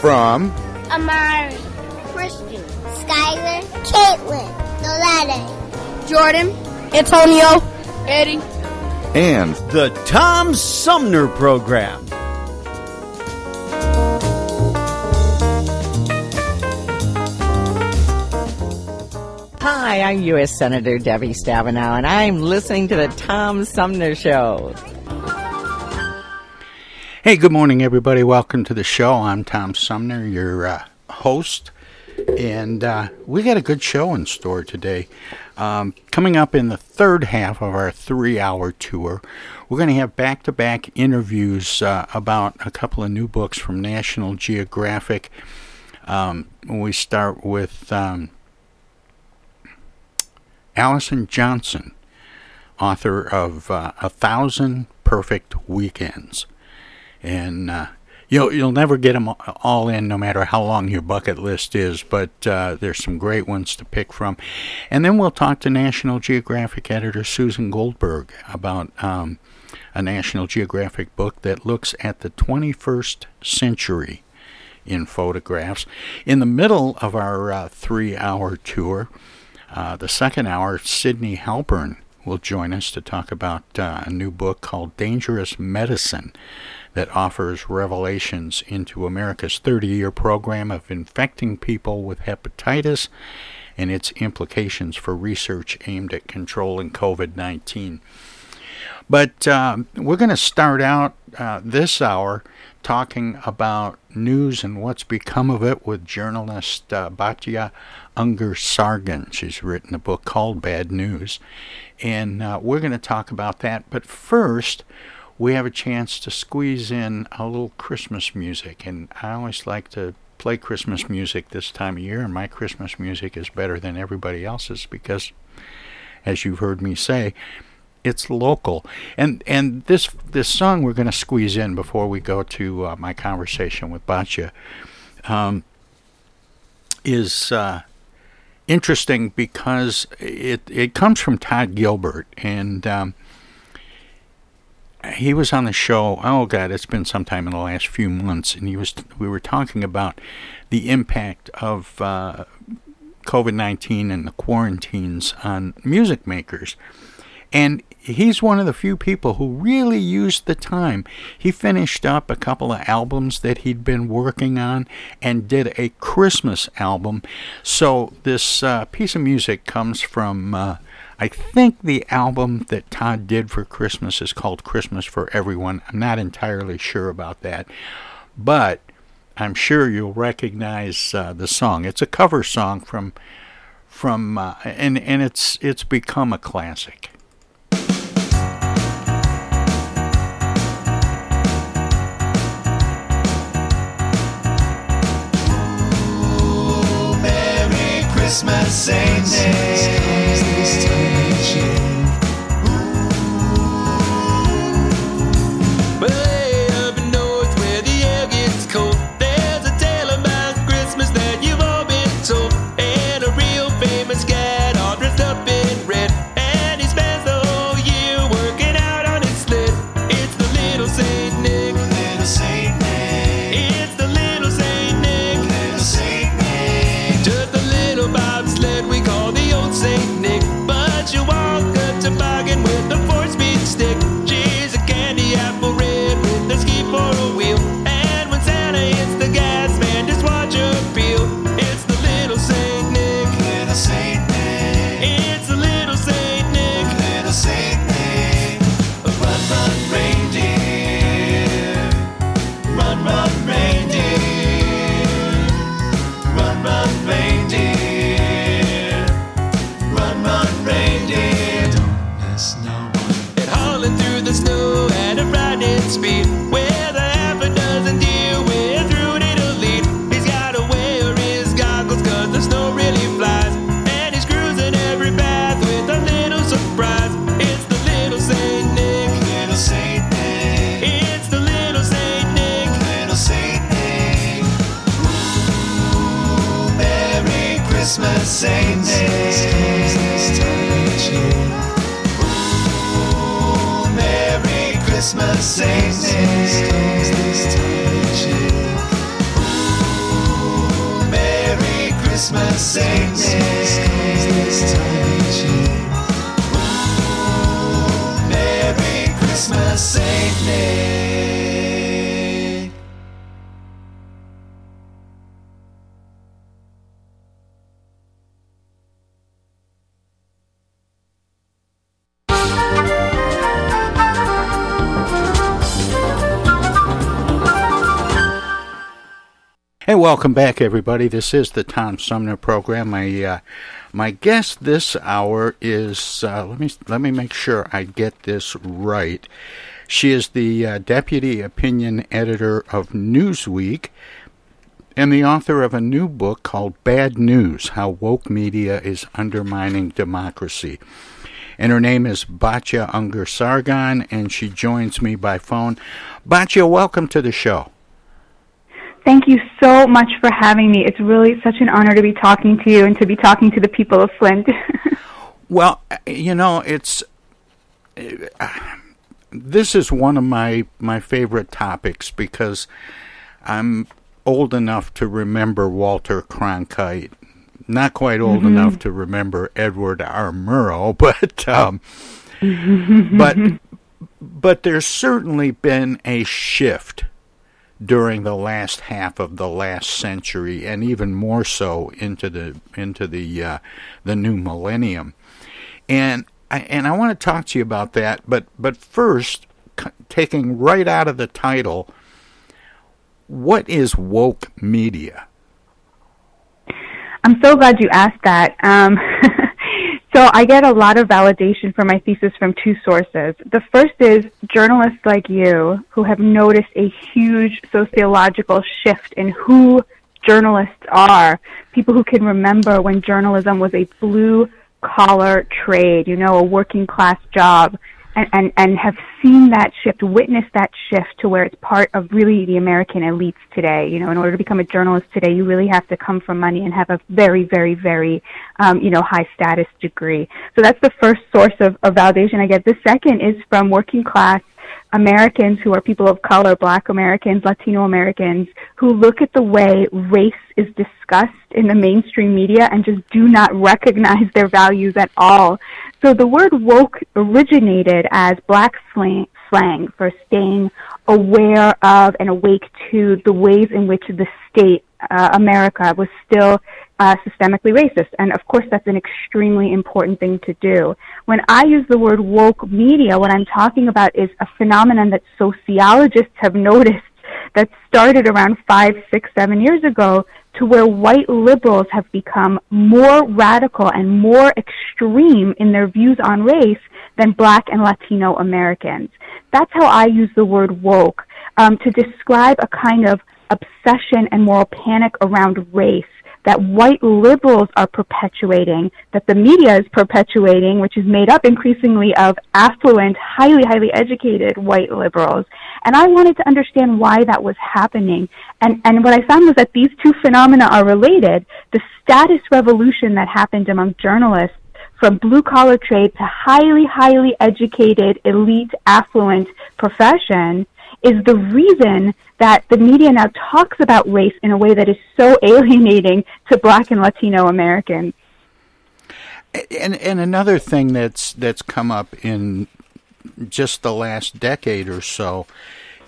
From Amari, Christian, Skyler, Caitlin, Nolade, Jordan, Antonio, Eddie, and the Tom Sumner Program. Hi, I'm U.S. Senator Debbie Stabenow, and I'm listening to the Tom Sumner Show. Hey, good morning, everybody. Welcome to the show. I'm Tom Sumner, your host, and we got a good show in store today. Coming up in the third half of our three-hour tour, we're going to have back-to-back interviews about a couple of new books from National Geographic. We start with Allison Johnson, author of A Thousand Perfect Weekends. And you'll never get them all in, no matter how long your bucket list is, but there's some great ones to pick from. And then we'll talk to National Geographic editor Susan Goldberg about a National Geographic book that looks at the 21st century in photographs. In the middle of our three-hour tour, the second hour, Sydney Halpern will join us to talk about a new book called Dangerous Medicine that offers revelations into America's 30-year program of infecting people with hepatitis and its implications for research aimed at controlling COVID-19. But we're going to start out this hour talking about news and what's become of it with journalist Batya Ungar-Sargon. She's written a book called Bad News, and we're going to talk about that. But first, we have a chance to squeeze in a little Christmas music, and I always like to play Christmas music this time of year, and my Christmas music is better than everybody else's because, as you've heard me say, it's local. And this song we're going to squeeze in before we go to my conversation with Batya is interesting because it comes from Todd Gilbert, and he was on the show, oh God, it's been some time in the last few months, and we were talking about the impact of COVID-19 and the quarantines on music makers. And he's one of the few people who really used the time. He finished up a couple of albums that he'd been working on and did a Christmas album. So this piece of music comes from, I think the album that Todd did for Christmas is called Christmas for Everyone. I'm not entirely sure about that, but I'm sure you'll recognize the song. It's a cover song from and it's become a classic. Christmas ain't it? Way up north where the air gets cold, there's a tale about Christmas that you've all been told. And a real famous guy all dressed up in red, and he spends the whole year working out on his sled. It's the little Saint Nick, little Saint Nick. It's the little Saint Nick, little Saint Nick. Just the bobsled we call the old Saint Nick, but you walk a toboggan with a 4-speed stick. She's a candy apple red with a ski for a wheel, and when Santa hits the gas, man, just watch her peel. It's the little Saint Nick, little Saint Nick. It's the little Saint Nick, little Saint Nick. Run, run, reindeer. Run, run, reindeer. Run, run, reindeer. Snow at a riding speed with a half a dozen deer with Rudy to lead. He's gotta wear his goggles cause the snow really flies, and he's cruising every path with a little surprise. It's the little Saint Nick, little Saint Nick. It's the little Saint Nick, little Saint Nick. Ooh, Merry Christmas, Saint Nick. Christmas Saint Nick. Merry Christmas Saint Nick. Merry Christmas Saint Nick. Hey, welcome back, everybody. This is the Tom Sumner Program. My guest this hour is, let me make sure I get this right. She is the deputy opinion editor of Newsweek and the author of a new book called Bad News: How Woke Media is Undermining Democracy. And her name is Batya Ungar-Sargon, and she joins me by phone. Batya, welcome to the show. Thank you so much for having me. It's really such an honor to be talking to you and to be talking to the people of Flint. Well, you know, this is one of my favorite topics because I'm old enough to remember Walter Cronkite. Not quite old enough to remember Edward R. Murrow, but but there's certainly been a shift during the last half of the last century, and even more so into the new millennium, and I want to talk to you about that. But first, taking right out of the title, what is woke media? I'm so glad you asked that. So I get a lot of validation for my thesis from two sources. The first is journalists like you who have noticed a huge sociological shift in who journalists are, people who can remember when journalism was a blue-collar trade, you know, a working-class job, and have seen that shift, witnessed that shift to where it's part of really the American elites today. You know, in order to become a journalist today, you really have to come from money and have a very, very, very, high status degree. So that's the first source of validation I get. The second is from working class Americans who are people of color, Black Americans, Latino Americans, who look at the way race is discussed in the mainstream media and just do not recognize their values at all. So the word woke originated as Black slang for staying aware of and awake to the ways in which the state, America, was still systemically racist. And of course, that's an extremely important thing to do. When I use the word woke media, what I'm talking about is a phenomenon that sociologists have noticed that started around 5, 6, 7 years ago, to where white liberals have become more radical and more extreme in their views on race than Black and Latino Americans. That's how I use the word woke, to describe a kind of obsession and moral panic around race that white liberals are perpetuating, that the media is perpetuating, which is made up increasingly of affluent, highly, highly educated white liberals. And I wanted to understand why that was happening. And what I found was that these two phenomena are related. The status revolution that happened among journalists, from blue-collar trade to highly, highly educated, elite, affluent profession, is the reason that the media now talks about race in a way that is so alienating to Black and Latino Americans. And another thing that's come up in just the last decade or so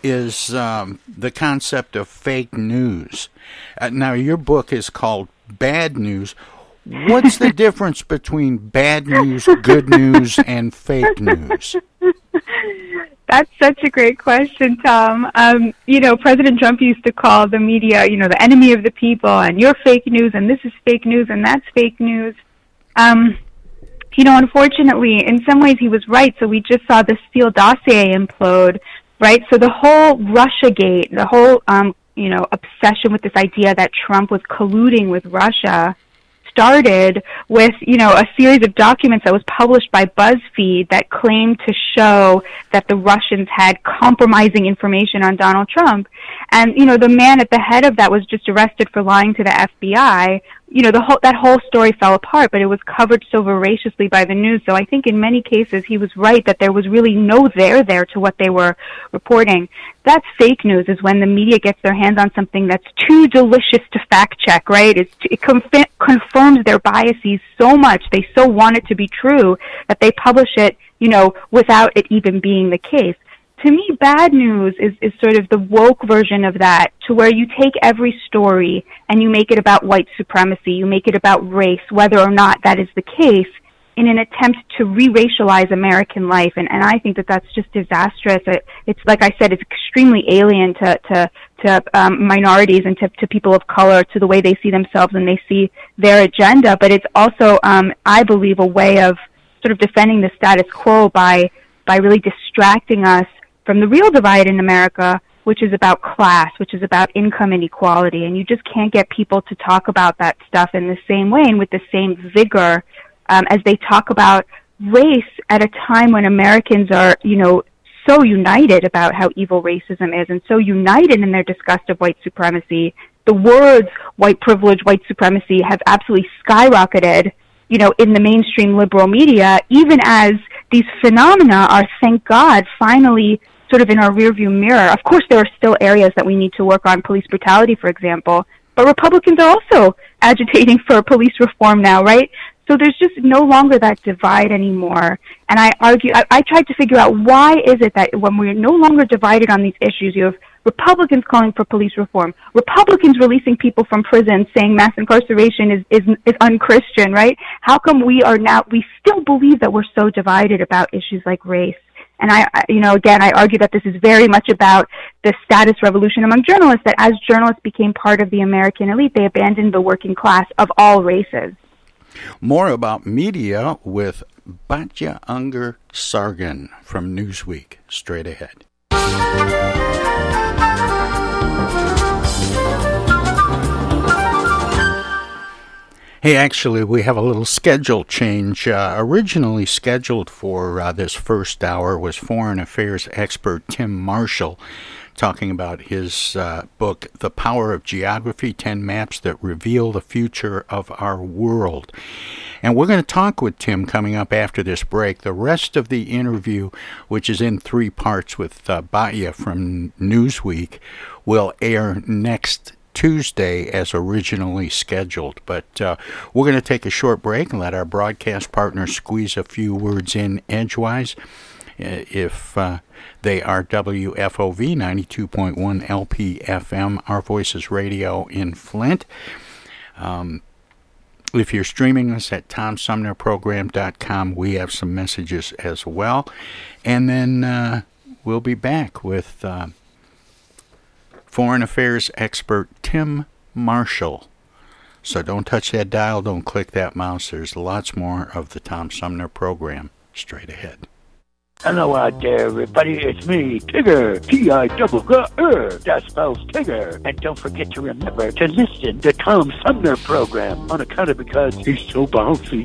is the concept of fake news. Now, your book is called Bad News. What's the difference between bad news, good news, and fake news? That's such a great question, Tom. President Trump used to call the media, the enemy of the people, and you're fake news, and this is fake news, and that's fake news. Unfortunately, in some ways he was right. So we just saw the Steele dossier implode, right? So the whole Russiagate, the whole, obsession with this idea that Trump was colluding with Russia started with, a series of documents that was published by BuzzFeed that claimed to show that the Russians had compromising information on Donald Trump. And, the man at the head of that was just arrested for lying to the FBI. That whole story fell apart, but it was covered so voraciously by the news. So I think in many cases he was right that there was really no there to what they were reporting. That's fake news, is when the media gets their hands on something that's too delicious to fact check, right? It confirms their biases so much, they so want it to be true, that they publish it, without it even being the case. To me, bad news is sort of the woke version of that, to where you take every story and you make it about white supremacy, you make it about race, whether or not that is the case, in an attempt to re-racialize American life. And I think that that's just disastrous. It's like I said, it's extremely alien to minorities and to people of color, to the way they see themselves and they see their agenda. But it's also, I believe, a way of sort of defending the status quo by really distracting us from the real divide in America, which is about class, which is about income inequality. And you just can't get people to talk about that stuff in the same way and with the same vigor as they talk about race at a time when Americans are, so united about how evil racism is and so united in their disgust of white supremacy. The words white privilege, white supremacy have absolutely skyrocketed, in the mainstream liberal media, even as these phenomena are, thank God, finally sort of in our rearview mirror. Of course, there are still areas that we need to work on, police brutality, for example, but Republicans are also agitating for police reform now, right? So there's just no longer that divide anymore. And I tried to figure out, why is it that when we're no longer divided on these issues, you have Republicans calling for police reform, Republicans releasing people from prison, saying mass incarceration is unchristian, right? How come we still believe that we're so divided about issues like race? And I argue that this is very much about the status revolution among journalists, that as journalists became part of the American elite, they abandoned the working class of all races. More about media with Batya Ungar-Sargon from Newsweek, straight ahead. Hey, actually, we have a little schedule change. Originally scheduled for this first hour was Foreign Affairs expert Tim Marshall talking about his book, The Power of Geography, 10 Maps That Reveal the Future of Our World. And we're going to talk with Tim coming up after this break. The rest of the interview, which is in three parts with Batya from Newsweek, will air next Tuesday as originally scheduled. But we're going to take a short break and let our broadcast partner squeeze a few words in edgewise if they are WFOV 92.1 LP FM, Our Voices Radio in Flint. If you're streaming us at TomSumnerProgram.com, we have some messages as well. And then we'll be back with Foreign Affairs expert Tim Marshall. So don't touch that dial, don't click that mouse. There's lots more of the Tom Sumner Program straight ahead. Hello out there, everybody. It's me, Tigger. T-I-double-G-R. That spells Tigger. And don't forget to remember to listen to Tom Sumner Program on account of because he's so bouncy.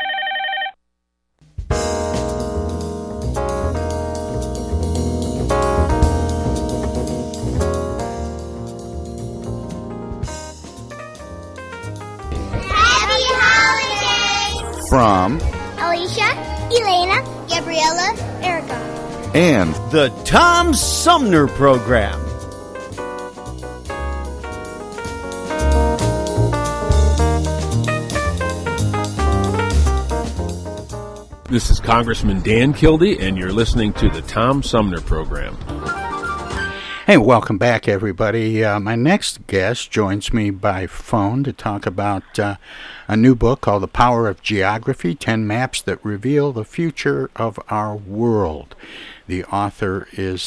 From Alicia, Elena, Gabriella, Erica, and the Tom Sumner Program. This is Congressman Dan Kildee, and you're listening to the Tom Sumner Program. Hey, welcome back, everybody. My next guest joins me by phone to talk about a new book called The Power of Geography, 10 Maps That Reveal the Future of Our World. The author is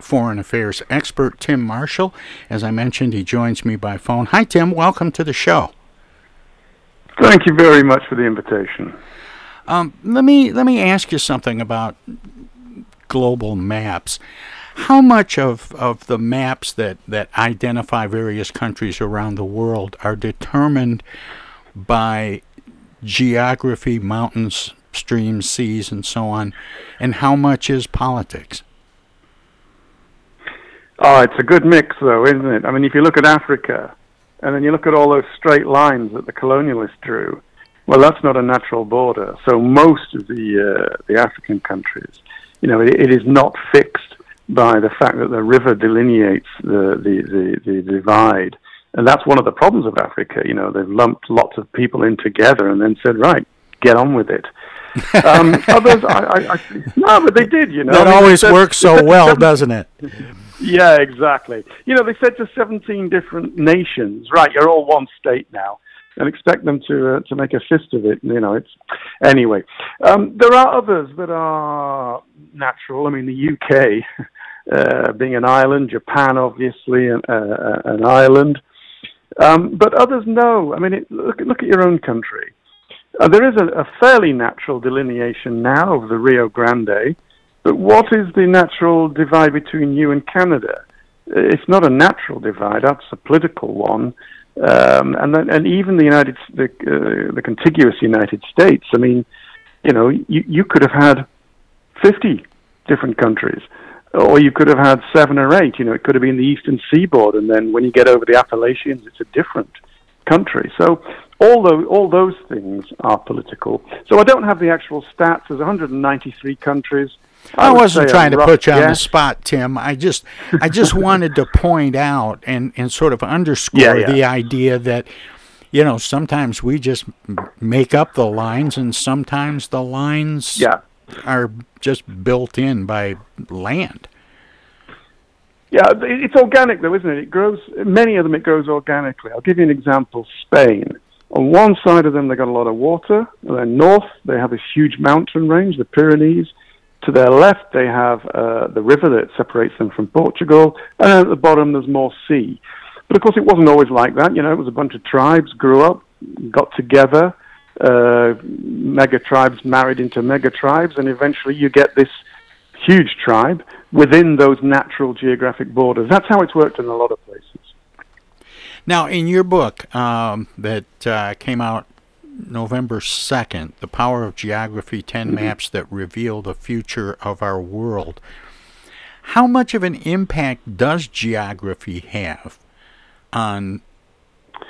Foreign Affairs expert Tim Marshall. As I mentioned, he joins me by phone. Hi, Tim. Welcome to the show. Thank you very much for the invitation. Let me ask you something about global maps. How much of the maps that identify various countries around the world are determined by geography, mountains, streams, seas, and so on, and how much is politics? Oh, it's a good mix, though, isn't it? I mean, if you look at Africa, and then you look at all those straight lines that the colonialists drew, well, that's not a natural border. So most of the African countries, you know, it is not fixed by the fact that the river delineates the divide. And that's one of the problems of Africa. You know, they've lumped lots of people in together and then said, right, get on with it. Others, no, but they did, you know. That always works so well, doesn't it? Yeah, exactly. You know, they said to 17 different nations, right, you're all one state now, and expect them to make a fist of it. You know, it's anyway. There are others that are natural. I mean, the UK being an island, Japan obviously an island, but others no. I mean, look at your own country. There is a fairly natural delineation now of the Rio Grande, but what is the natural divide between you and Canada? It's not a natural divide. That's a political one. And even the contiguous United States. I mean, you know, you could have had 50 different countries, or you could have had 7 or 8. You know, it could have been the Eastern Seaboard, and then when you get over the Appalachians, it's a different country. So all those things are political. So I don't have the actual stats. There's 193 countries. I wasn't trying to put you on the spot, Tim. I just wanted to point out and sort of underscore the idea that, you know, sometimes we just make up the lines, and sometimes the lines are just built in by land. Yeah, it's organic, though, isn't it? It grows. Many of them, it grows organically. I'll give you an example. Spain. On one side of them, they've got a lot of water. And then north, they have a huge mountain range, the Pyrenees. To their left, they have the river that separates them from Portugal, and at the bottom, there's more sea. But, of course, it wasn't always like that. You know, it was a bunch of tribes, grew up, got together, mega-tribes married into mega-tribes, and eventually you get this huge tribe within those natural geographic borders. That's how it's worked in a lot of places. Now, in your book that came out November 2nd, The Power of Geography, 10 Maps That Reveal the Future of Our World. How much of an impact does geography have on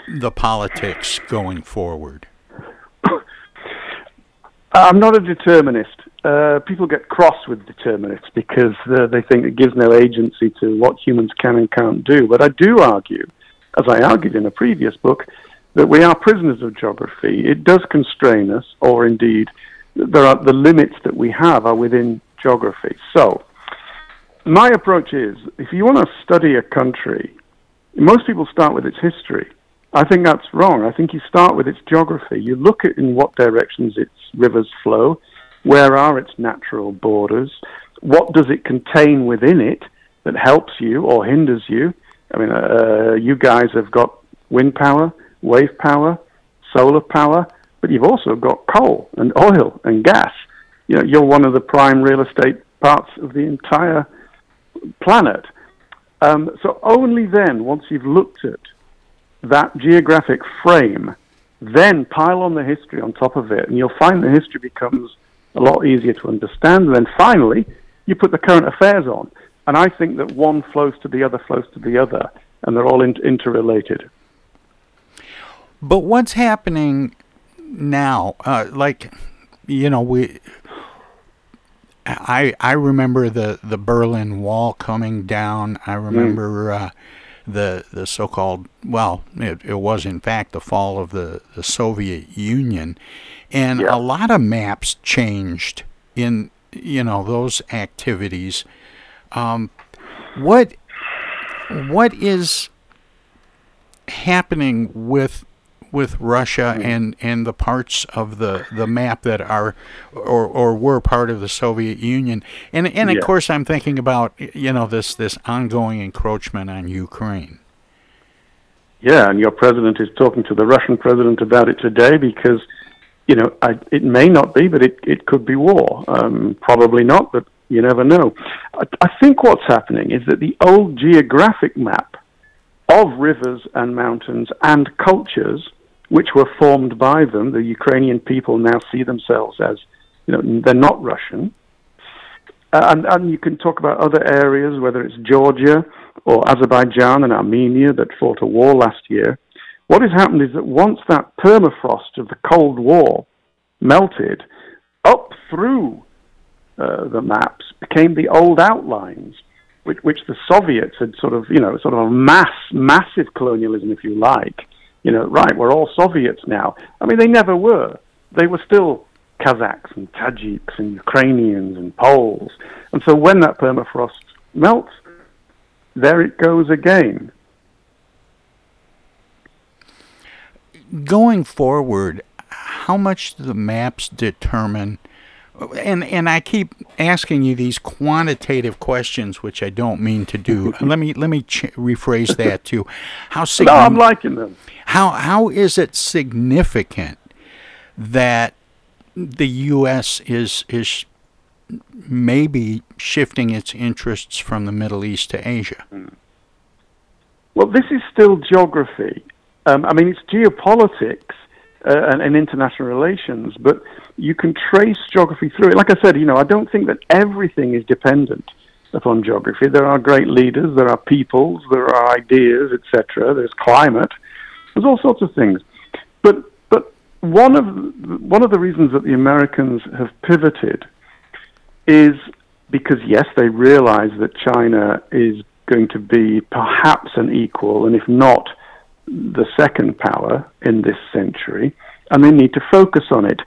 the politics going forward? I'm not a determinist. People get cross with determinists because they think it gives no agency to what humans can and can't do. But I do argue, as I argued in a previous book, that we are prisoners of geography. It does constrain us, or indeed, the limits that we have are within geography. So, my approach is, if you want to study a country, most people start with its history. I think that's wrong. I think you start with its geography. You look at in what directions its rivers flow, where are its natural borders, what does it contain within it that helps you or hinders you. I mean, you guys have got wind power, wave power, solar power, but you've also got coal and oil and gas. You know, you're one of the prime real estate parts of the entire planet. So only then, once you've looked at that geographic frame, then pile on the history on top of it, and you'll find the history becomes a lot easier to understand. And then finally, you put the current affairs on. And I think that one flows to the other, and they're all interrelated. But what's happening now? I remember the Berlin Wall coming down. I remember the so-called, it was in fact the fall of the Soviet Union. And a lot of maps changed in, those activities. What is happening with Russia and the parts of the map that are or were part of the Soviet Union? And of course I'm thinking about, this ongoing encroachment on Ukraine. Yeah, and your president is talking to the Russian president about it today because, it may not be, but it could be war. Probably not, but you never know. I think what's happening is that the old geographic map of rivers and mountains and cultures which were formed by them, the Ukrainian people now see themselves as, they're not Russian. And you can talk about other areas, whether it's Georgia or Azerbaijan and Armenia that fought a war last year. What has happened is that once that permafrost of the Cold War melted, up through the maps became the old outlines, which the Soviets had sort of a massive colonialism, if you like. We're all Soviets now. I mean, they never were. They were still Kazakhs and Tajiks and Ukrainians and Poles. And so when that permafrost melts, there it goes again. Going forward, how much do the maps determine? And I keep asking you these quantitative questions, which I don't mean to do. Let me rephrase that too. No, I'm liking them. How is it significant that the U.S. is maybe shifting its interests from the Middle East to Asia? Well, this is still geography. It's geopolitics and international relations, but you can trace geography through it. Like I said, I don't think that everything is dependent upon geography. There are great leaders, there are peoples, there are ideas, etc. There's climate. There's all sorts of things. But one of the reasons that the Americans have pivoted is because, yes, they realize that China is going to be perhaps an equal, and if not, the second power in this century, and they need to focus on it.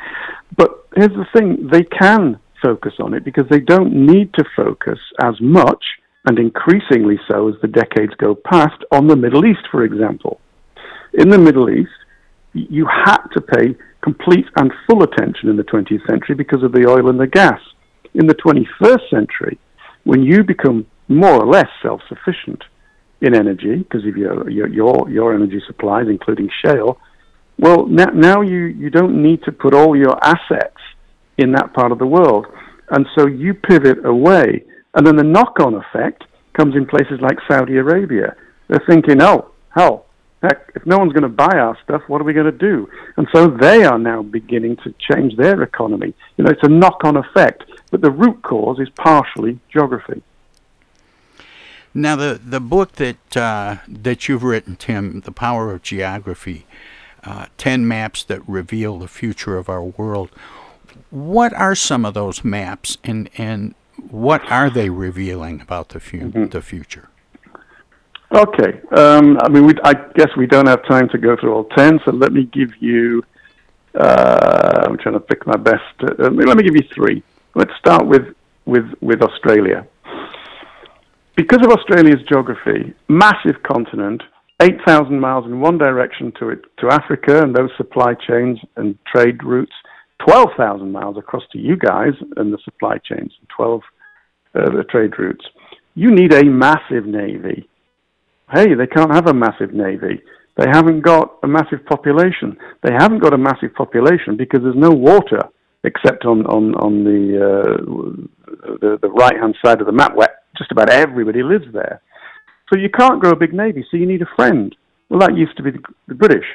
But here's the thing, they can focus on it because they don't need to focus as much, and increasingly so as the decades go past, on the Middle East, for example. In the Middle East, you had to pay complete and full attention in the 20th century because of the oil and the gas. In the 21st century, when you become more or less self-sufficient in energy, because of your energy supplies, including shale, well, now you don't need to put all your assets in that part of the world. And so you pivot away. And then the knock-on effect comes in places like Saudi Arabia. They're thinking, if no one's going to buy our stuff, what are we going to do? And so they are now beginning to change their economy. It's a knock-on effect. But the root cause is partially geography. Now, the book that you've written, Tim, The Power of Geography, 10 Maps That Reveal the Future of Our World, what are some of those maps, and what are they revealing about the future? Okay. I guess we don't have time to go through all 10, so let me give you, I'm trying to pick my best, let me give you three. Let's start with Australia. Because of Australia's geography, massive continent, 8,000 miles in one direction to Africa and those supply chains and trade routes, 12,000 miles across to you guys and the supply chains, 12 the trade routes. You need a massive navy. Hey, they can't have a massive navy. They haven't got a massive population. They haven't got a massive population because there's no water except on the the right-hand side of the map where just about everybody lives there. So you can't grow a big navy, so you need a friend. Well, that used to be the British.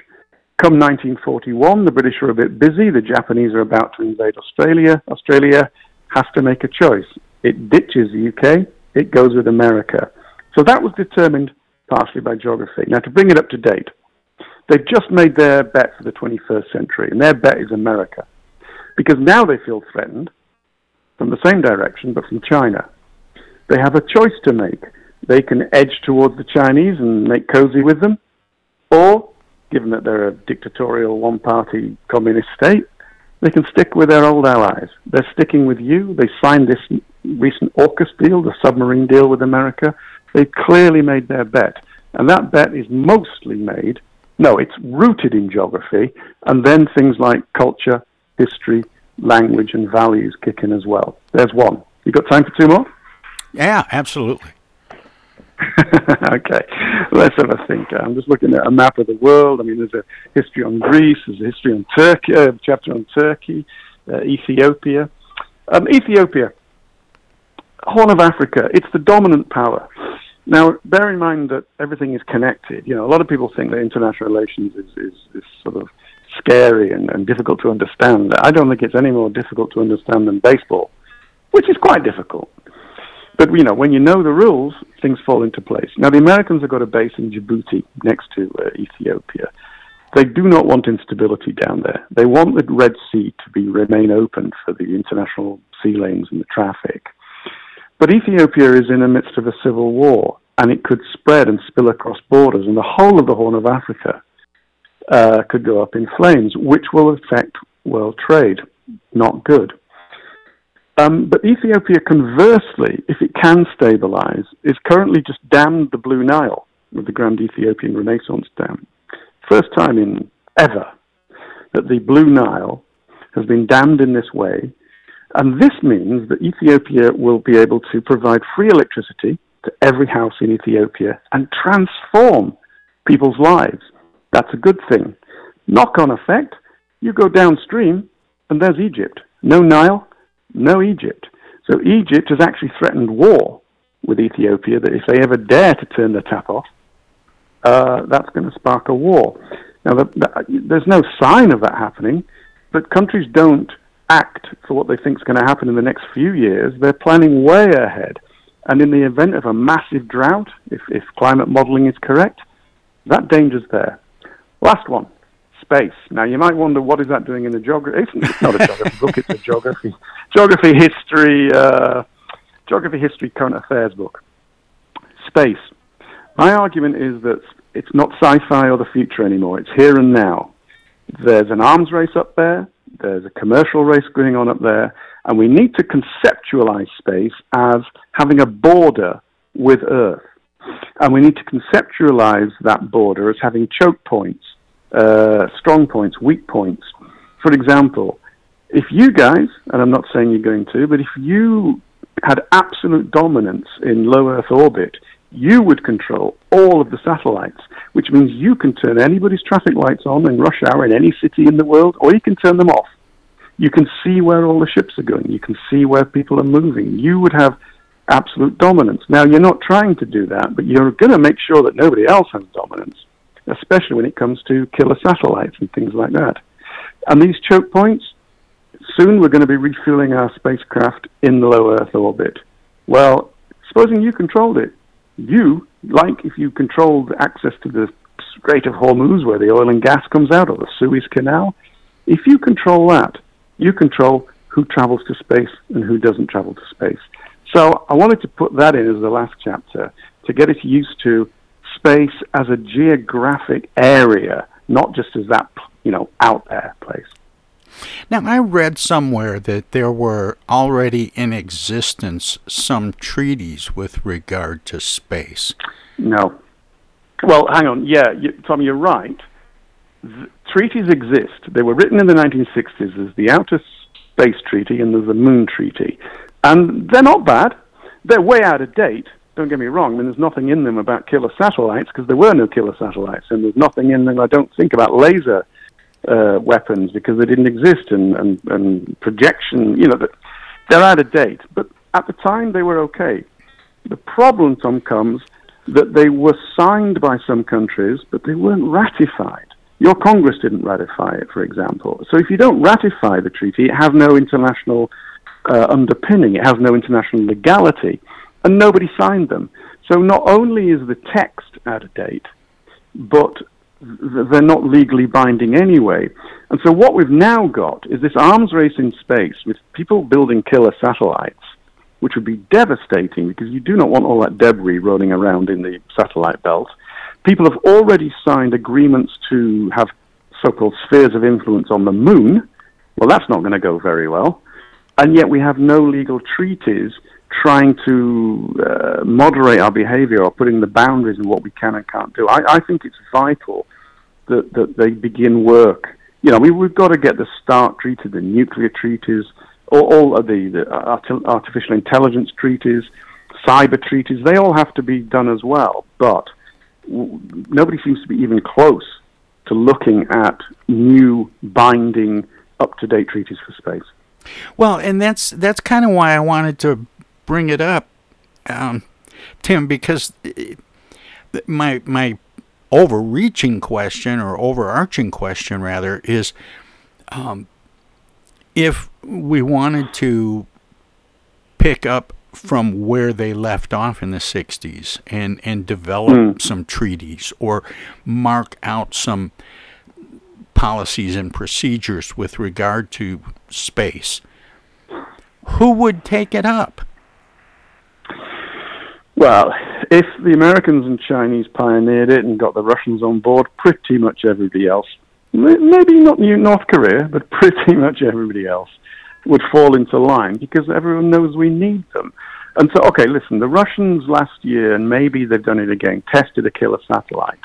Come 1941, the British are a bit busy. The Japanese are about to invade Australia. Australia has to make a choice. It ditches the UK. It goes with America. So that was determined partially by geography. Now, to bring it up to date, they've just made their bet for the 21st century, and their bet is America, because now they feel threatened from the same direction, but from China. They have a choice to make. They can edge towards the Chinese and make cozy with them, or, given that they're a dictatorial one-party communist state, they can stick with their old allies. They're sticking with you. They signed this recent AUKUS deal, the submarine deal with America. They've clearly made their bet, and that bet is mostly made, no, it's rooted in geography, and then things like culture, history, language, and values kick in as well. There's one. You got time for two more? Yeah, absolutely. Okay, let's have a think. I'm just looking at a map of the world. I mean, there's a history on Greece, there's a history on Turkey, a chapter on Turkey, Ethiopia. Ethiopia, Horn of Africa, it's the dominant power. Now, bear in mind that everything is connected. You know, a lot of people think that international relations is sort of scary and difficult to understand. I don't think it's any more difficult to understand than baseball, which is quite difficult. But, you know, when you know the rules, things fall into place. Now, the Americans have got a base in Djibouti next to Ethiopia. They do not want instability down there. They want the Red Sea to remain open for the international sea lanes and the traffic. But Ethiopia is in the midst of a civil war, and it could spread and spill across borders, and the whole of the Horn of Africa could go up in flames, which will affect world trade. Not good. But Ethiopia, conversely, if it can stabilize, is currently just dammed the Blue Nile with the Grand Ethiopian Renaissance Dam. First time in ever that the Blue Nile has been dammed in this way. And this means that Ethiopia will be able to provide free electricity to every house in Ethiopia and transform people's lives. That's a good thing. Knock-on effect, you go downstream and there's Egypt. No Nile, no Egypt. So Egypt has actually threatened war with Ethiopia, that if they ever dare to turn the tap off, that's going to spark a war. Now, there's no sign of that happening, but countries don't act for what they think is going to happen in the next few years. They're planning way ahead. And in the event of a massive drought, if climate modeling is correct, that danger's there. Last one, space. Now, you might wonder, what is that doing in the geography? It's not a geography book, it's a geography, history, current affairs book. Space. My argument is that it's not sci-fi or the future anymore. It's here and now. There's an arms race up there. There's a commercial race going on up there, and we need to conceptualize space as having a border with Earth. And we need to conceptualize that border as having choke points, strong points, weak points. For example, if you guys, and I'm not saying you're going to, but if you had absolute dominance in low Earth orbit, you would control all of the satellites, which means you can turn anybody's traffic lights on in rush hour in any city in the world, or you can turn them off. You can see where all the ships are going. You can see where people are moving. You would have absolute dominance. Now, you're not trying to do that, but you're going to make sure that nobody else has dominance, especially when it comes to killer satellites and things like that. And these choke points, soon we're going to be refueling our spacecraft in the low Earth orbit. Well, supposing you controlled it, you, like if you controlled access to the Strait of Hormuz, where the oil and gas comes out, or the Suez Canal, if you control that, you control who travels to space and who doesn't travel to space. So I wanted to put that in as the last chapter, to get us used to space as a geographic area, not just as that, you know, out there place. Now, I read somewhere that there were already in existence some treaties with regard to space. No. Well, hang on. Yeah, Tom, you're right. Treaties exist. They were written in the 1960s. There's the Outer Space Treaty and there's the Moon Treaty. And they're not bad. They're way out of date. Don't get me wrong. I mean, there's nothing in them about killer satellites, because there were no killer satellites. And there's nothing in them, I don't think, about laser weapons, because they didn't exist, and projection, you know, they're out of date. But At the time, they were okay. The problem, Tom, comes that they were signed by some countries, but they weren't ratified. Your Congress didn't ratify it, for example. So if you don't ratify the treaty, it has no international underpinning. It has no international legality, and nobody signed them. So not only is the text out of date, but they're not legally binding anyway. And so what we've now got is this arms race in space with people building killer satellites, which would be devastating because you do not want all that debris rolling around in the satellite belt. People have already signed agreements to have so-called spheres of influence on the moon. Well, that's not going to go very well. And yet we have no legal treaties trying to moderate our behavior or putting the boundaries in what we can and can't do. I think it's vital that they begin work. You know, we've got to get the START treaty, the nuclear treaties, all of the artificial intelligence treaties, cyber treaties. They all have to be done as well, but nobody seems to be even close to looking at new, binding, up-to-date treaties for space. Well, and that's kind of why I wanted to bring it up, Tim, because my overreaching question, or overarching question rather, is if we wanted to pick up from where they left off in the 60s and develop some treaties or mark out some policies and procedures with regard to space, who would take it up? Well, if the Americans and Chinese pioneered it and got the Russians on board, pretty much everybody else, maybe not North Korea, but pretty much everybody else would fall into line because everyone knows we need them. And so, okay, listen, the Russians last year, and maybe they've done it again, tested a killer satellite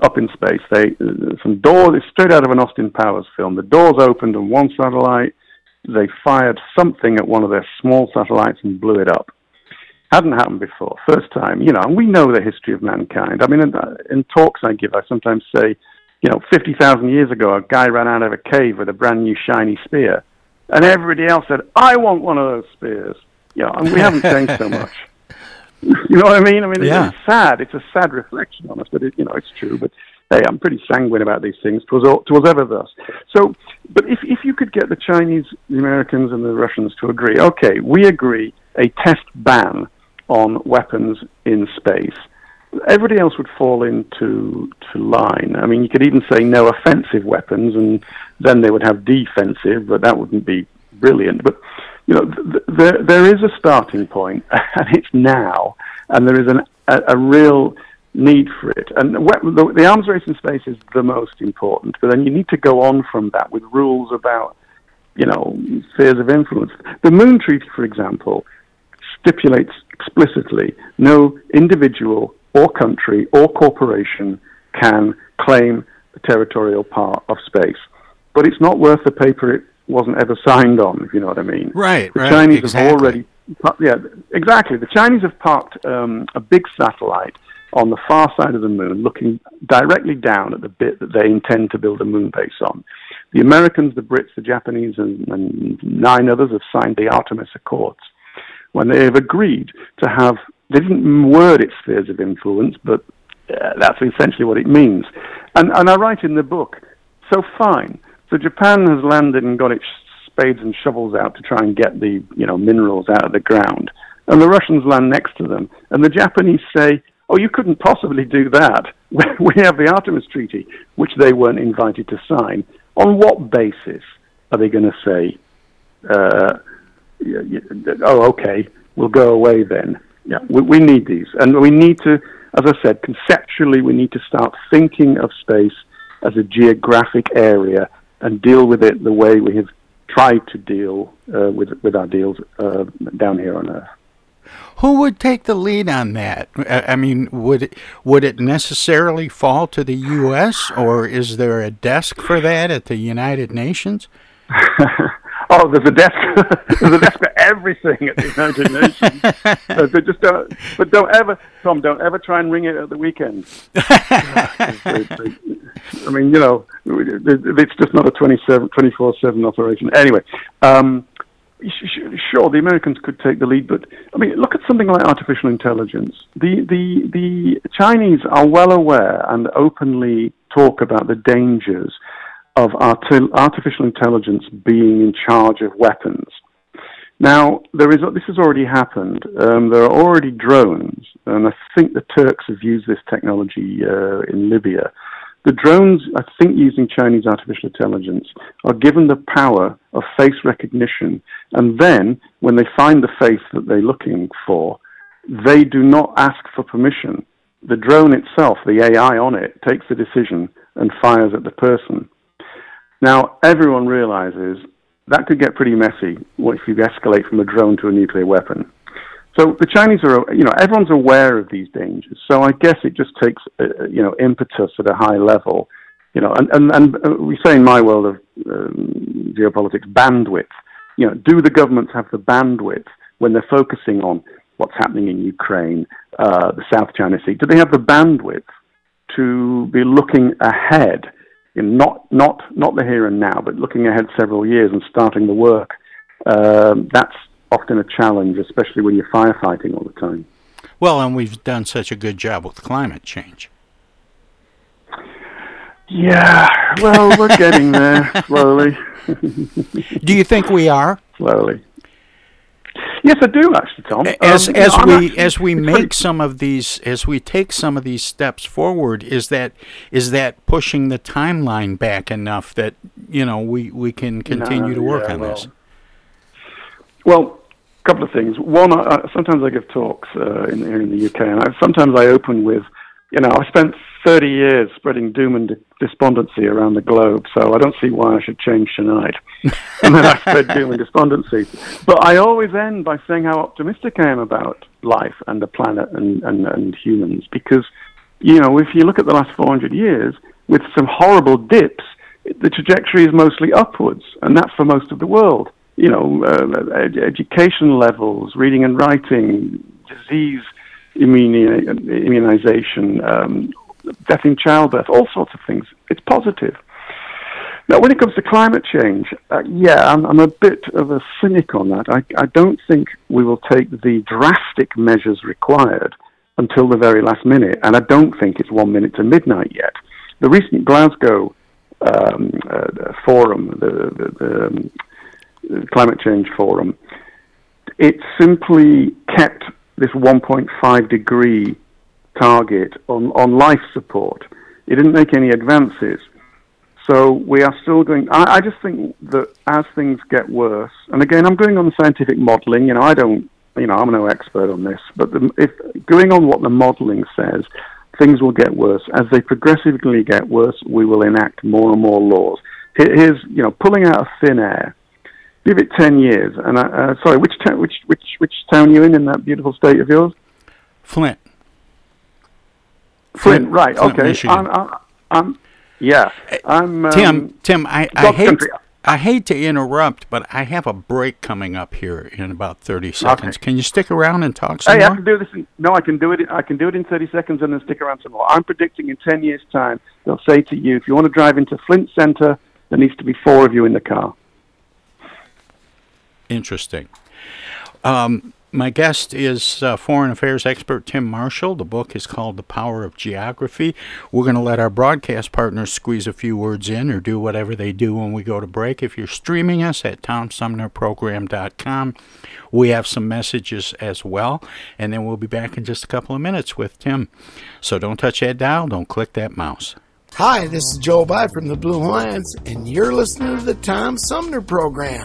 up in space. It's straight out of an Austin Powers film. The doors opened on one satellite. They fired something at one of their small satellites and blew it up. Hadn't happened before. First time, you know, and we know the history of mankind. I mean, in talks I give, I sometimes say, you know, 50,000 years ago, a guy ran out of a cave with a brand new shiny spear. And everybody else said, I want one of those spears. You know, and we haven't changed so much. You know what I mean? I mean, It's sad. It's a sad reflection on us, but it's true. But hey, I'm pretty sanguine about these things. 'Twas ever thus. So, but if you could get the Chinese, the Americans, and the Russians to agree, okay, we agree a test ban on weapons in space, everybody else would fall into line. I mean, you could even say no offensive weapons, and then they would have defensive, but that wouldn't be brilliant. But, you know, there is a starting point, and it's now, and there is a real need for it. And the arms race in space is the most important, but then you need to go on from that with rules about, you know, spheres of influence. The Moon Treaty, for example, stipulates explicitly no individual or country or corporation can claim the territorial part of space. But it's not worth the paper it wasn't ever signed on, if you know what I mean. Right, Chinese have already... Yeah, exactly. The Chinese have parked a big satellite on the far side of the moon, looking directly down at the bit that they intend to build a moon base on. The Americans, the Brits, the Japanese, and 9 others have signed the Artemis Accords, when they have agreed to have... They didn't word its spheres of influence, but that's essentially what it means. And I write in the book, so fine. So Japan has landed and got its spades and shovels out to try and get the minerals out of the ground. And the Russians land next to them. And the Japanese say, oh, you couldn't possibly do that. We have the Artemis Treaty, which they weren't invited to sign. On what basis are they going to say, oh, okay, we'll go away then? Yeah, we need these. And we need to, as I said, conceptually, we need to start thinking of space as a geographic area and deal with it the way we have tried to deal with our deals down here on Earth. Who would take the lead on that? I mean, would it necessarily fall to the U.S., or is there a desk for that at the United Nations? Oh, there's a desk for everything at the United Nations. Tom, don't ever try and ring it at the weekend. I mean, you know, it's just not a 24/7 operation. Anyway, Sure, the Americans could take the lead, but I mean, look at something like artificial intelligence. The Chinese are well aware and openly talk about the dangers of artificial intelligence being in charge of weapons. Now, this has already happened. There are already drones, and I think the Turks have used this technology in Libya. The drones, I think, using Chinese artificial intelligence, are given the power of face recognition. And then, when they find the face that they're looking for, they do not ask for permission. The drone itself, the AI on it, takes the decision and fires at the person. Now, everyone realizes that could get pretty messy if you escalate from a drone to a nuclear weapon. So the Chinese are, everyone's aware of these dangers. So I guess it just takes, impetus at a high level, and we say in my world of geopolitics, bandwidth. Do the governments have the bandwidth when they're focusing on what's happening in Ukraine, the South China Sea? Do they have the bandwidth to be looking ahead, in not the here and now, but looking ahead several years and starting the work? That's often a challenge, especially when you're firefighting all the time. Well, and we've done such a good job with climate change. Yeah, well, we're getting there slowly. Do you think we are? Slowly. Yes, I do, actually, Tom. As we take some of these steps forward, is that pushing the timeline back enough that we can continue to work on this? Well, a couple of things. One, sometimes I give talks in the UK, and sometimes I open with, I spent 30 years spreading doom and despondency around the globe, so I don't see why I should change tonight. And then I spread doom and despondency. But I always end by saying how optimistic I am about life and the planet and humans, because, if you look at the last 400 years, with some horrible dips, the trajectory is mostly upwards, and that's for most of the world. Education levels, reading and writing, disease immunization, death in childbirth, all sorts of things. It's positive. Now, when it comes to climate change, I'm a bit of a cynic on that. I don't think we will take the drastic measures required until the very last minute, and I don't think it's 1 minute to midnight yet. The recent Glasgow forum, the climate change forum, it simply kept this 1.5 degree target on life support. It didn't make any advances. So we are still going. I just think that as things get worse, and again, I'm going on scientific modeling, I'm no expert on this, but if going on what the modeling says, things will get worse. As they progressively get worse, we will enact more and more laws. Here's, pulling out of thin air. Give it 10 years, and sorry, which town are you in that beautiful state of yours? Flint. Flint, right? Flint, okay. Michigan. I'm Tim. I hate to interrupt, but I have a break coming up here in about 30 seconds. Okay. Can you stick around and talk some more? I can do this. I can do it. I can do it in 30 seconds, and then stick around some more. I'm predicting in 10 years' time, they'll say to you, if you want to drive into Flint Center, there needs to be 4 of you in the car. Interesting. My guest is foreign affairs expert Tim Marshall. The book is called The Power of Geography. We're going to let our broadcast partners squeeze a few words in or do whatever they do when we go to break. If you're streaming us at TomSumnerProgram.com, we have some messages as well. And then we'll be back in just a couple of minutes with Tim. So don't touch that dial. Don't click that mouse. Hi, this is Joe By from the Blue Lions, and you're listening to the Tom Sumner Program.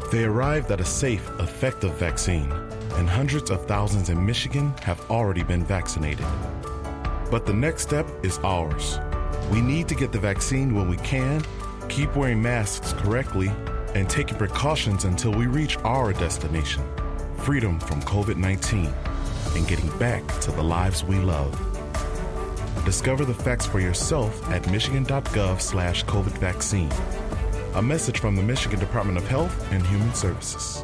They arrived at a safe, effective vaccine, and hundreds of thousands in Michigan have already been vaccinated. But the next step is ours. We need to get the vaccine when we can, keep wearing masks correctly, and taking precautions until we reach our destination, freedom from COVID-19, and getting back to the lives we love. Discover the facts for yourself at michigan.gov/COVID vaccine. A message from the Michigan Department of Health and Human Services.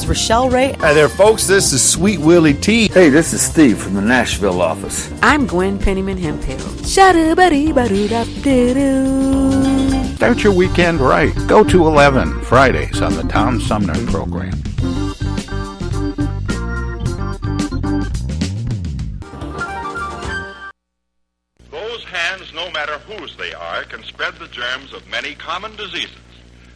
Rochelle Ray. Hi there, folks. This is Sweet Willie T. Hey, this is Steve from the Nashville office. I'm Gwen Pennyman Hemphill. Start your weekend right. Go to 11 Fridays on the Tom Sumner Program. Those hands, no matter whose they are, can spread the germs of many common diseases.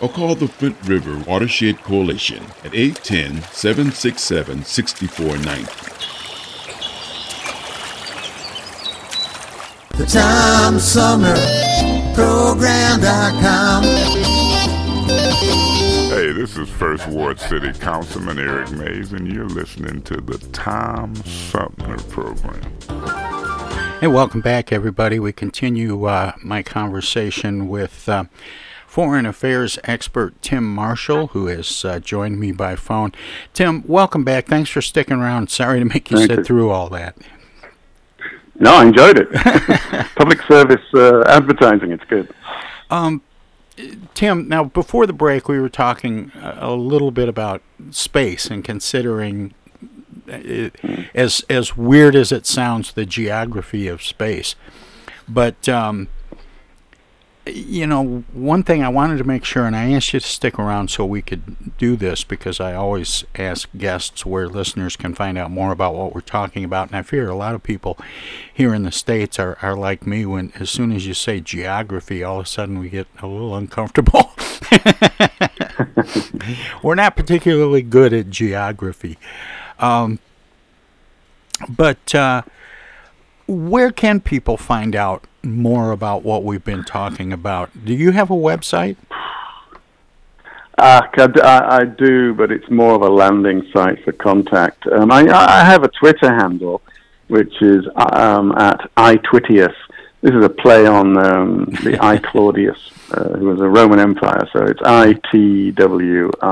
Or call the Flint River Watershed Coalition at 810-767-6490. The Tom Sumner Program.com. Hey, this is First Ward City Councilman Eric Mays, and you're listening to the Tom Sumner Program. Hey, welcome back, everybody. We continue my conversation with Foreign Affairs expert Tim Marshall, who has joined me by phone. Tim, welcome back. Thanks for sticking around. Sorry to make you sit through all that. No, I enjoyed it. Public service advertising, it's good. Tim, now before the break, we were talking a little bit about space and considering, as weird as it sounds, the geography of space. But you know, one thing I wanted to make sure, and I asked you to stick around so we could do this, because I always ask guests where listeners can find out more about what we're talking about, and I fear a lot of people here in the States are like me, when as soon as you say geography, all of a sudden we get a little uncomfortable. We're not particularly good at geography. But where can people find out more about what we've been talking about? Do you have a website? I do, but it's more of a landing site for contact. I have a Twitter handle, which is at iTwitius. This is a play on the I Claudius, who was a Roman Empire, so it's ITWITIUS,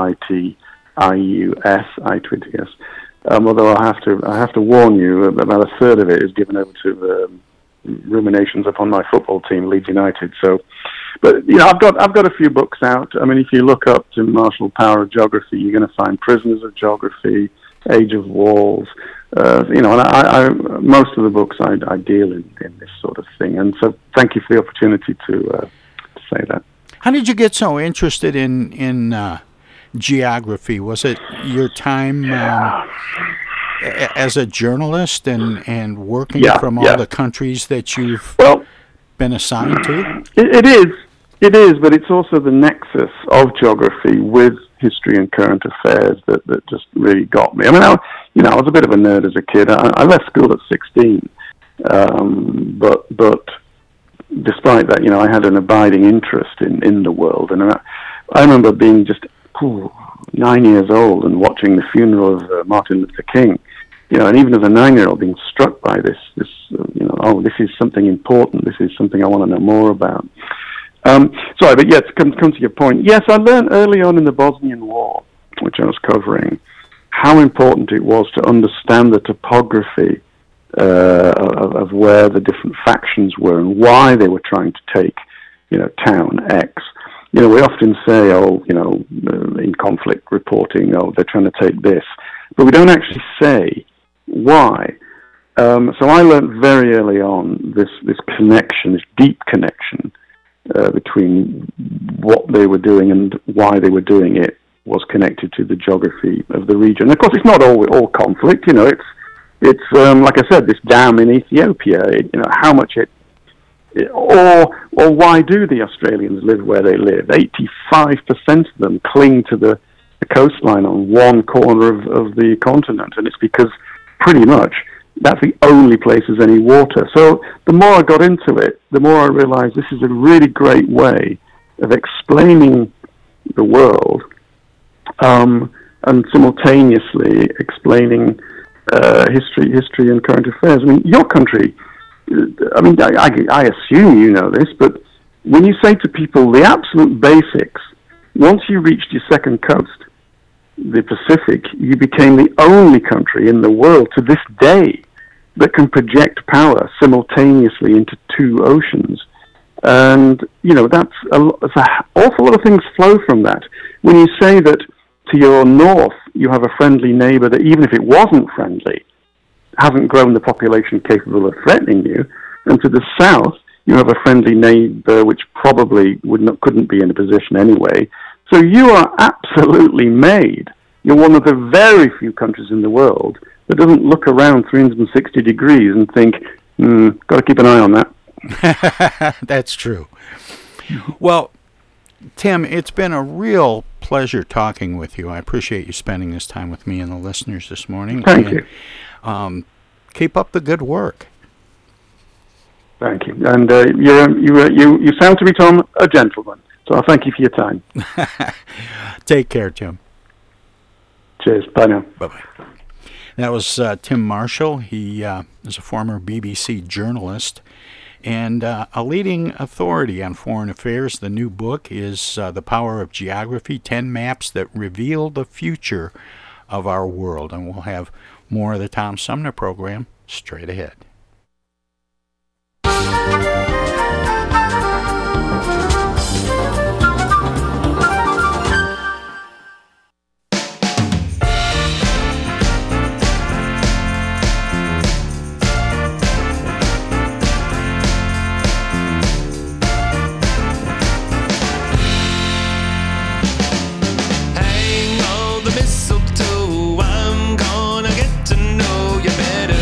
iTwitius. Although I have to warn you, about a third of it is given over to ruminations upon my football team, Leeds United. So But you know, I've got a few books out. I mean, if you look up Tim Marshall, Power of Geography, you're going to find Prisoners of Geography, Age of Walls. You know, and I most of the books I deal in this sort of thing. And so, thank you for the opportunity to say that. How did you get so interested in geography? Was it your time as a journalist and working from all the countries that you've been assigned to? It is, but it's also the nexus of geography with history and current affairs that just really got me. I mean, I was a bit of a nerd as a kid. I left school at 16, but despite that, you know, I had an abiding interest in the world. And I remember being just 9 years old and watching the funeral of Martin Luther King. You know, and even as a 9-year-old, being struck by this, you know, oh, this is something important. This is something I want to know more about. Sorry, but yes, come to your point. Yes, I learned early on in the Bosnian War, which I was covering, how important it was to understand the topography of where the different factions were and why they were trying to take, you know, town X. You know, we often say, oh, you know, in conflict reporting, oh, they're trying to take this, but we don't actually say why. So I learned very early on this connection, this deep connection between what they were doing and why they were doing it was connected to the geography of the region. Of course, it's not all conflict. You know, it's like I said, this dam in Ethiopia. You know, how much or why do the Australians live where they live? 85% of them cling to the coastline on one corner of the continent, and it's because pretty much that's the only place there's any water. So the more I got into it, the more I realized this is a really great way of explaining the world and simultaneously explaining history and current affairs. I mean, your country, I mean, I assume you know this, but when you say to people the absolute basics, once you reached your second coast, the Pacific, you became the only country in the world to this day that can project power simultaneously into two oceans. And, you know, that's an awful lot of things flow from that. When you say that to your north, you have a friendly neighbor that, even if it wasn't friendly, hasn't grown the population capable of threatening you, and to the south, you have a friendly neighbor which probably couldn't be in a position anyway. So you are absolutely made. You're one of the very few countries in the world that doesn't look around 360 degrees and think, got to keep an eye on that. That's true. Well, Tim, it's been a real pleasure talking with you. I appreciate you spending this time with me and the listeners this morning. Thank you. Keep up the good work. Thank you. And you sound to be, Tom, a gentleman. So I thank you for your time. Take care, Tim. Cheers. Bye now. Bye-bye. That was Tim Marshall. He is a former BBC journalist and a leading authority on foreign affairs. The new book is The Power of Geography, 10 Maps That Reveal the Future of Our World. And we'll have more of the Tom Sumner Program straight ahead. Mistletoe, I'm gonna get to know you better.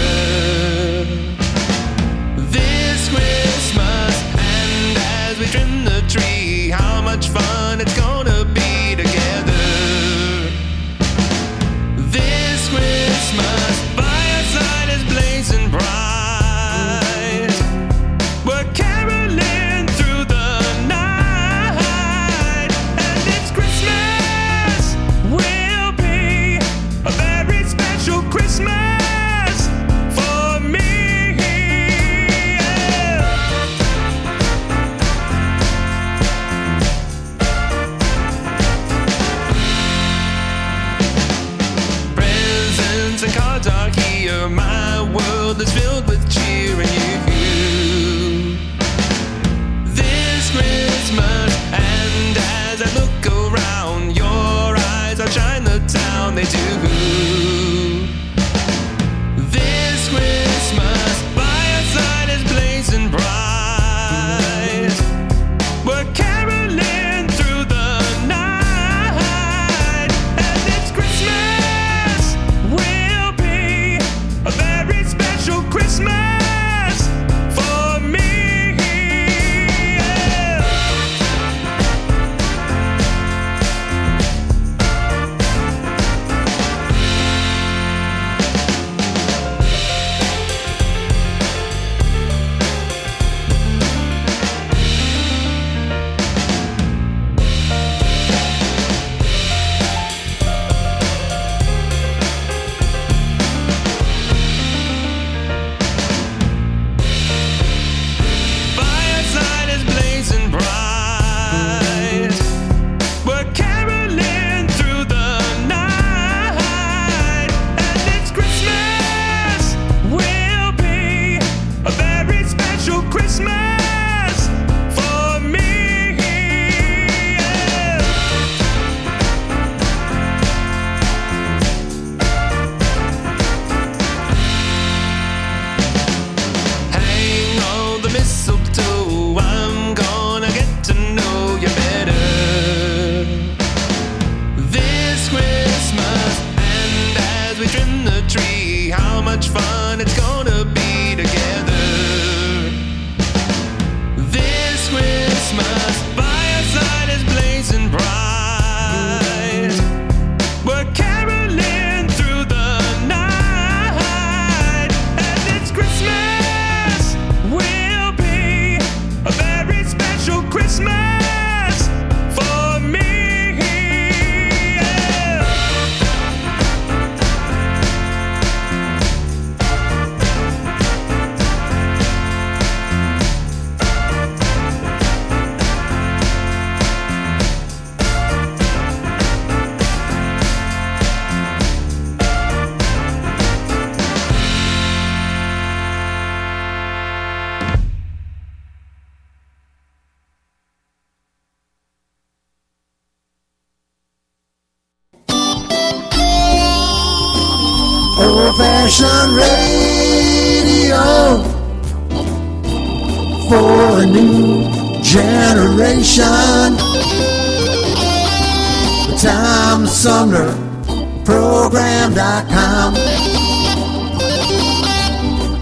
Chinatown, they do. This Christmas, fireside is blazing bright. We're caroling through the night, and this Christmas will be a very special Christmas. Tom Sumner Program.com.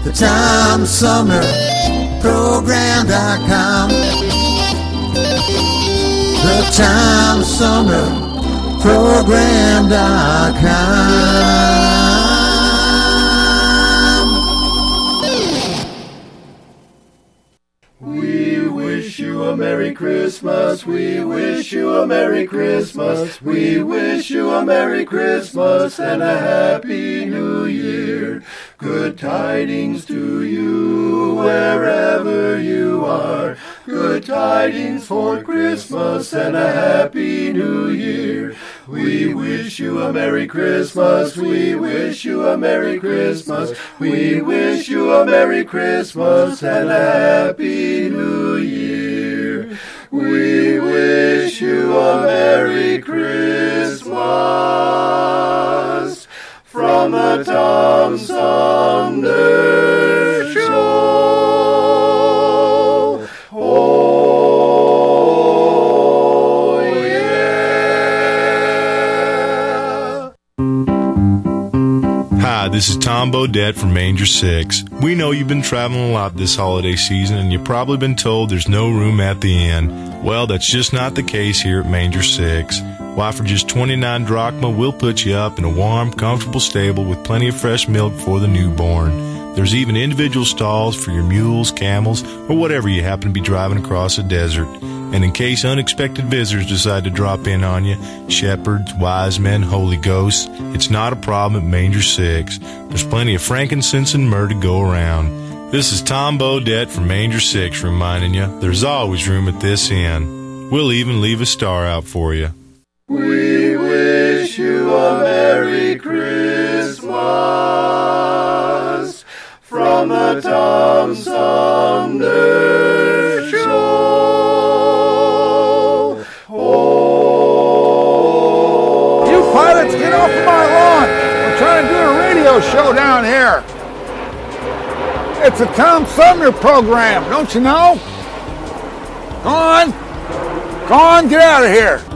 The Tom Sumner Program.com. The Tom Sumner Program.com. We wish you a Merry Christmas. We wish you a Merry Christmas. We wish you a Merry Christmas and a Happy New Year. Good tidings to you wherever you are. Good tidings for Christmas and a Happy New Year. We wish you a Merry Christmas. We wish you a Merry Christmas. We wish you a Merry Christmas and a Happy New Year. We wish you a Merry Christmas from the Tom Sumner Show. Oh, yeah. Hi, this is Tom Bodette from Manger 6. We know you've been traveling a lot this holiday season, and you've probably been told there's no room at the inn. Well, that's just not the case here at Manger 6. Why, for just 29 drachma, we'll put you up in a warm, comfortable stable with plenty of fresh milk for the newborn. There's even individual stalls for your mules, camels, or whatever you happen to be driving across the desert. And in case unexpected visitors decide to drop in on you, shepherds, wise men, holy ghosts, it's not a problem at Manger 6. There's plenty of frankincense and myrrh to go around. This is Tom Bodette from Manger 6 reminding you, there's always room at this inn. We'll even leave a star out for you. We wish you a Merry Christmas from the Tom Sumner Show. Let's get off of my lawn. We're trying to do a radio show down here. It's a Tom Sumner Program, don't you know? Go on. Go on, get out of here.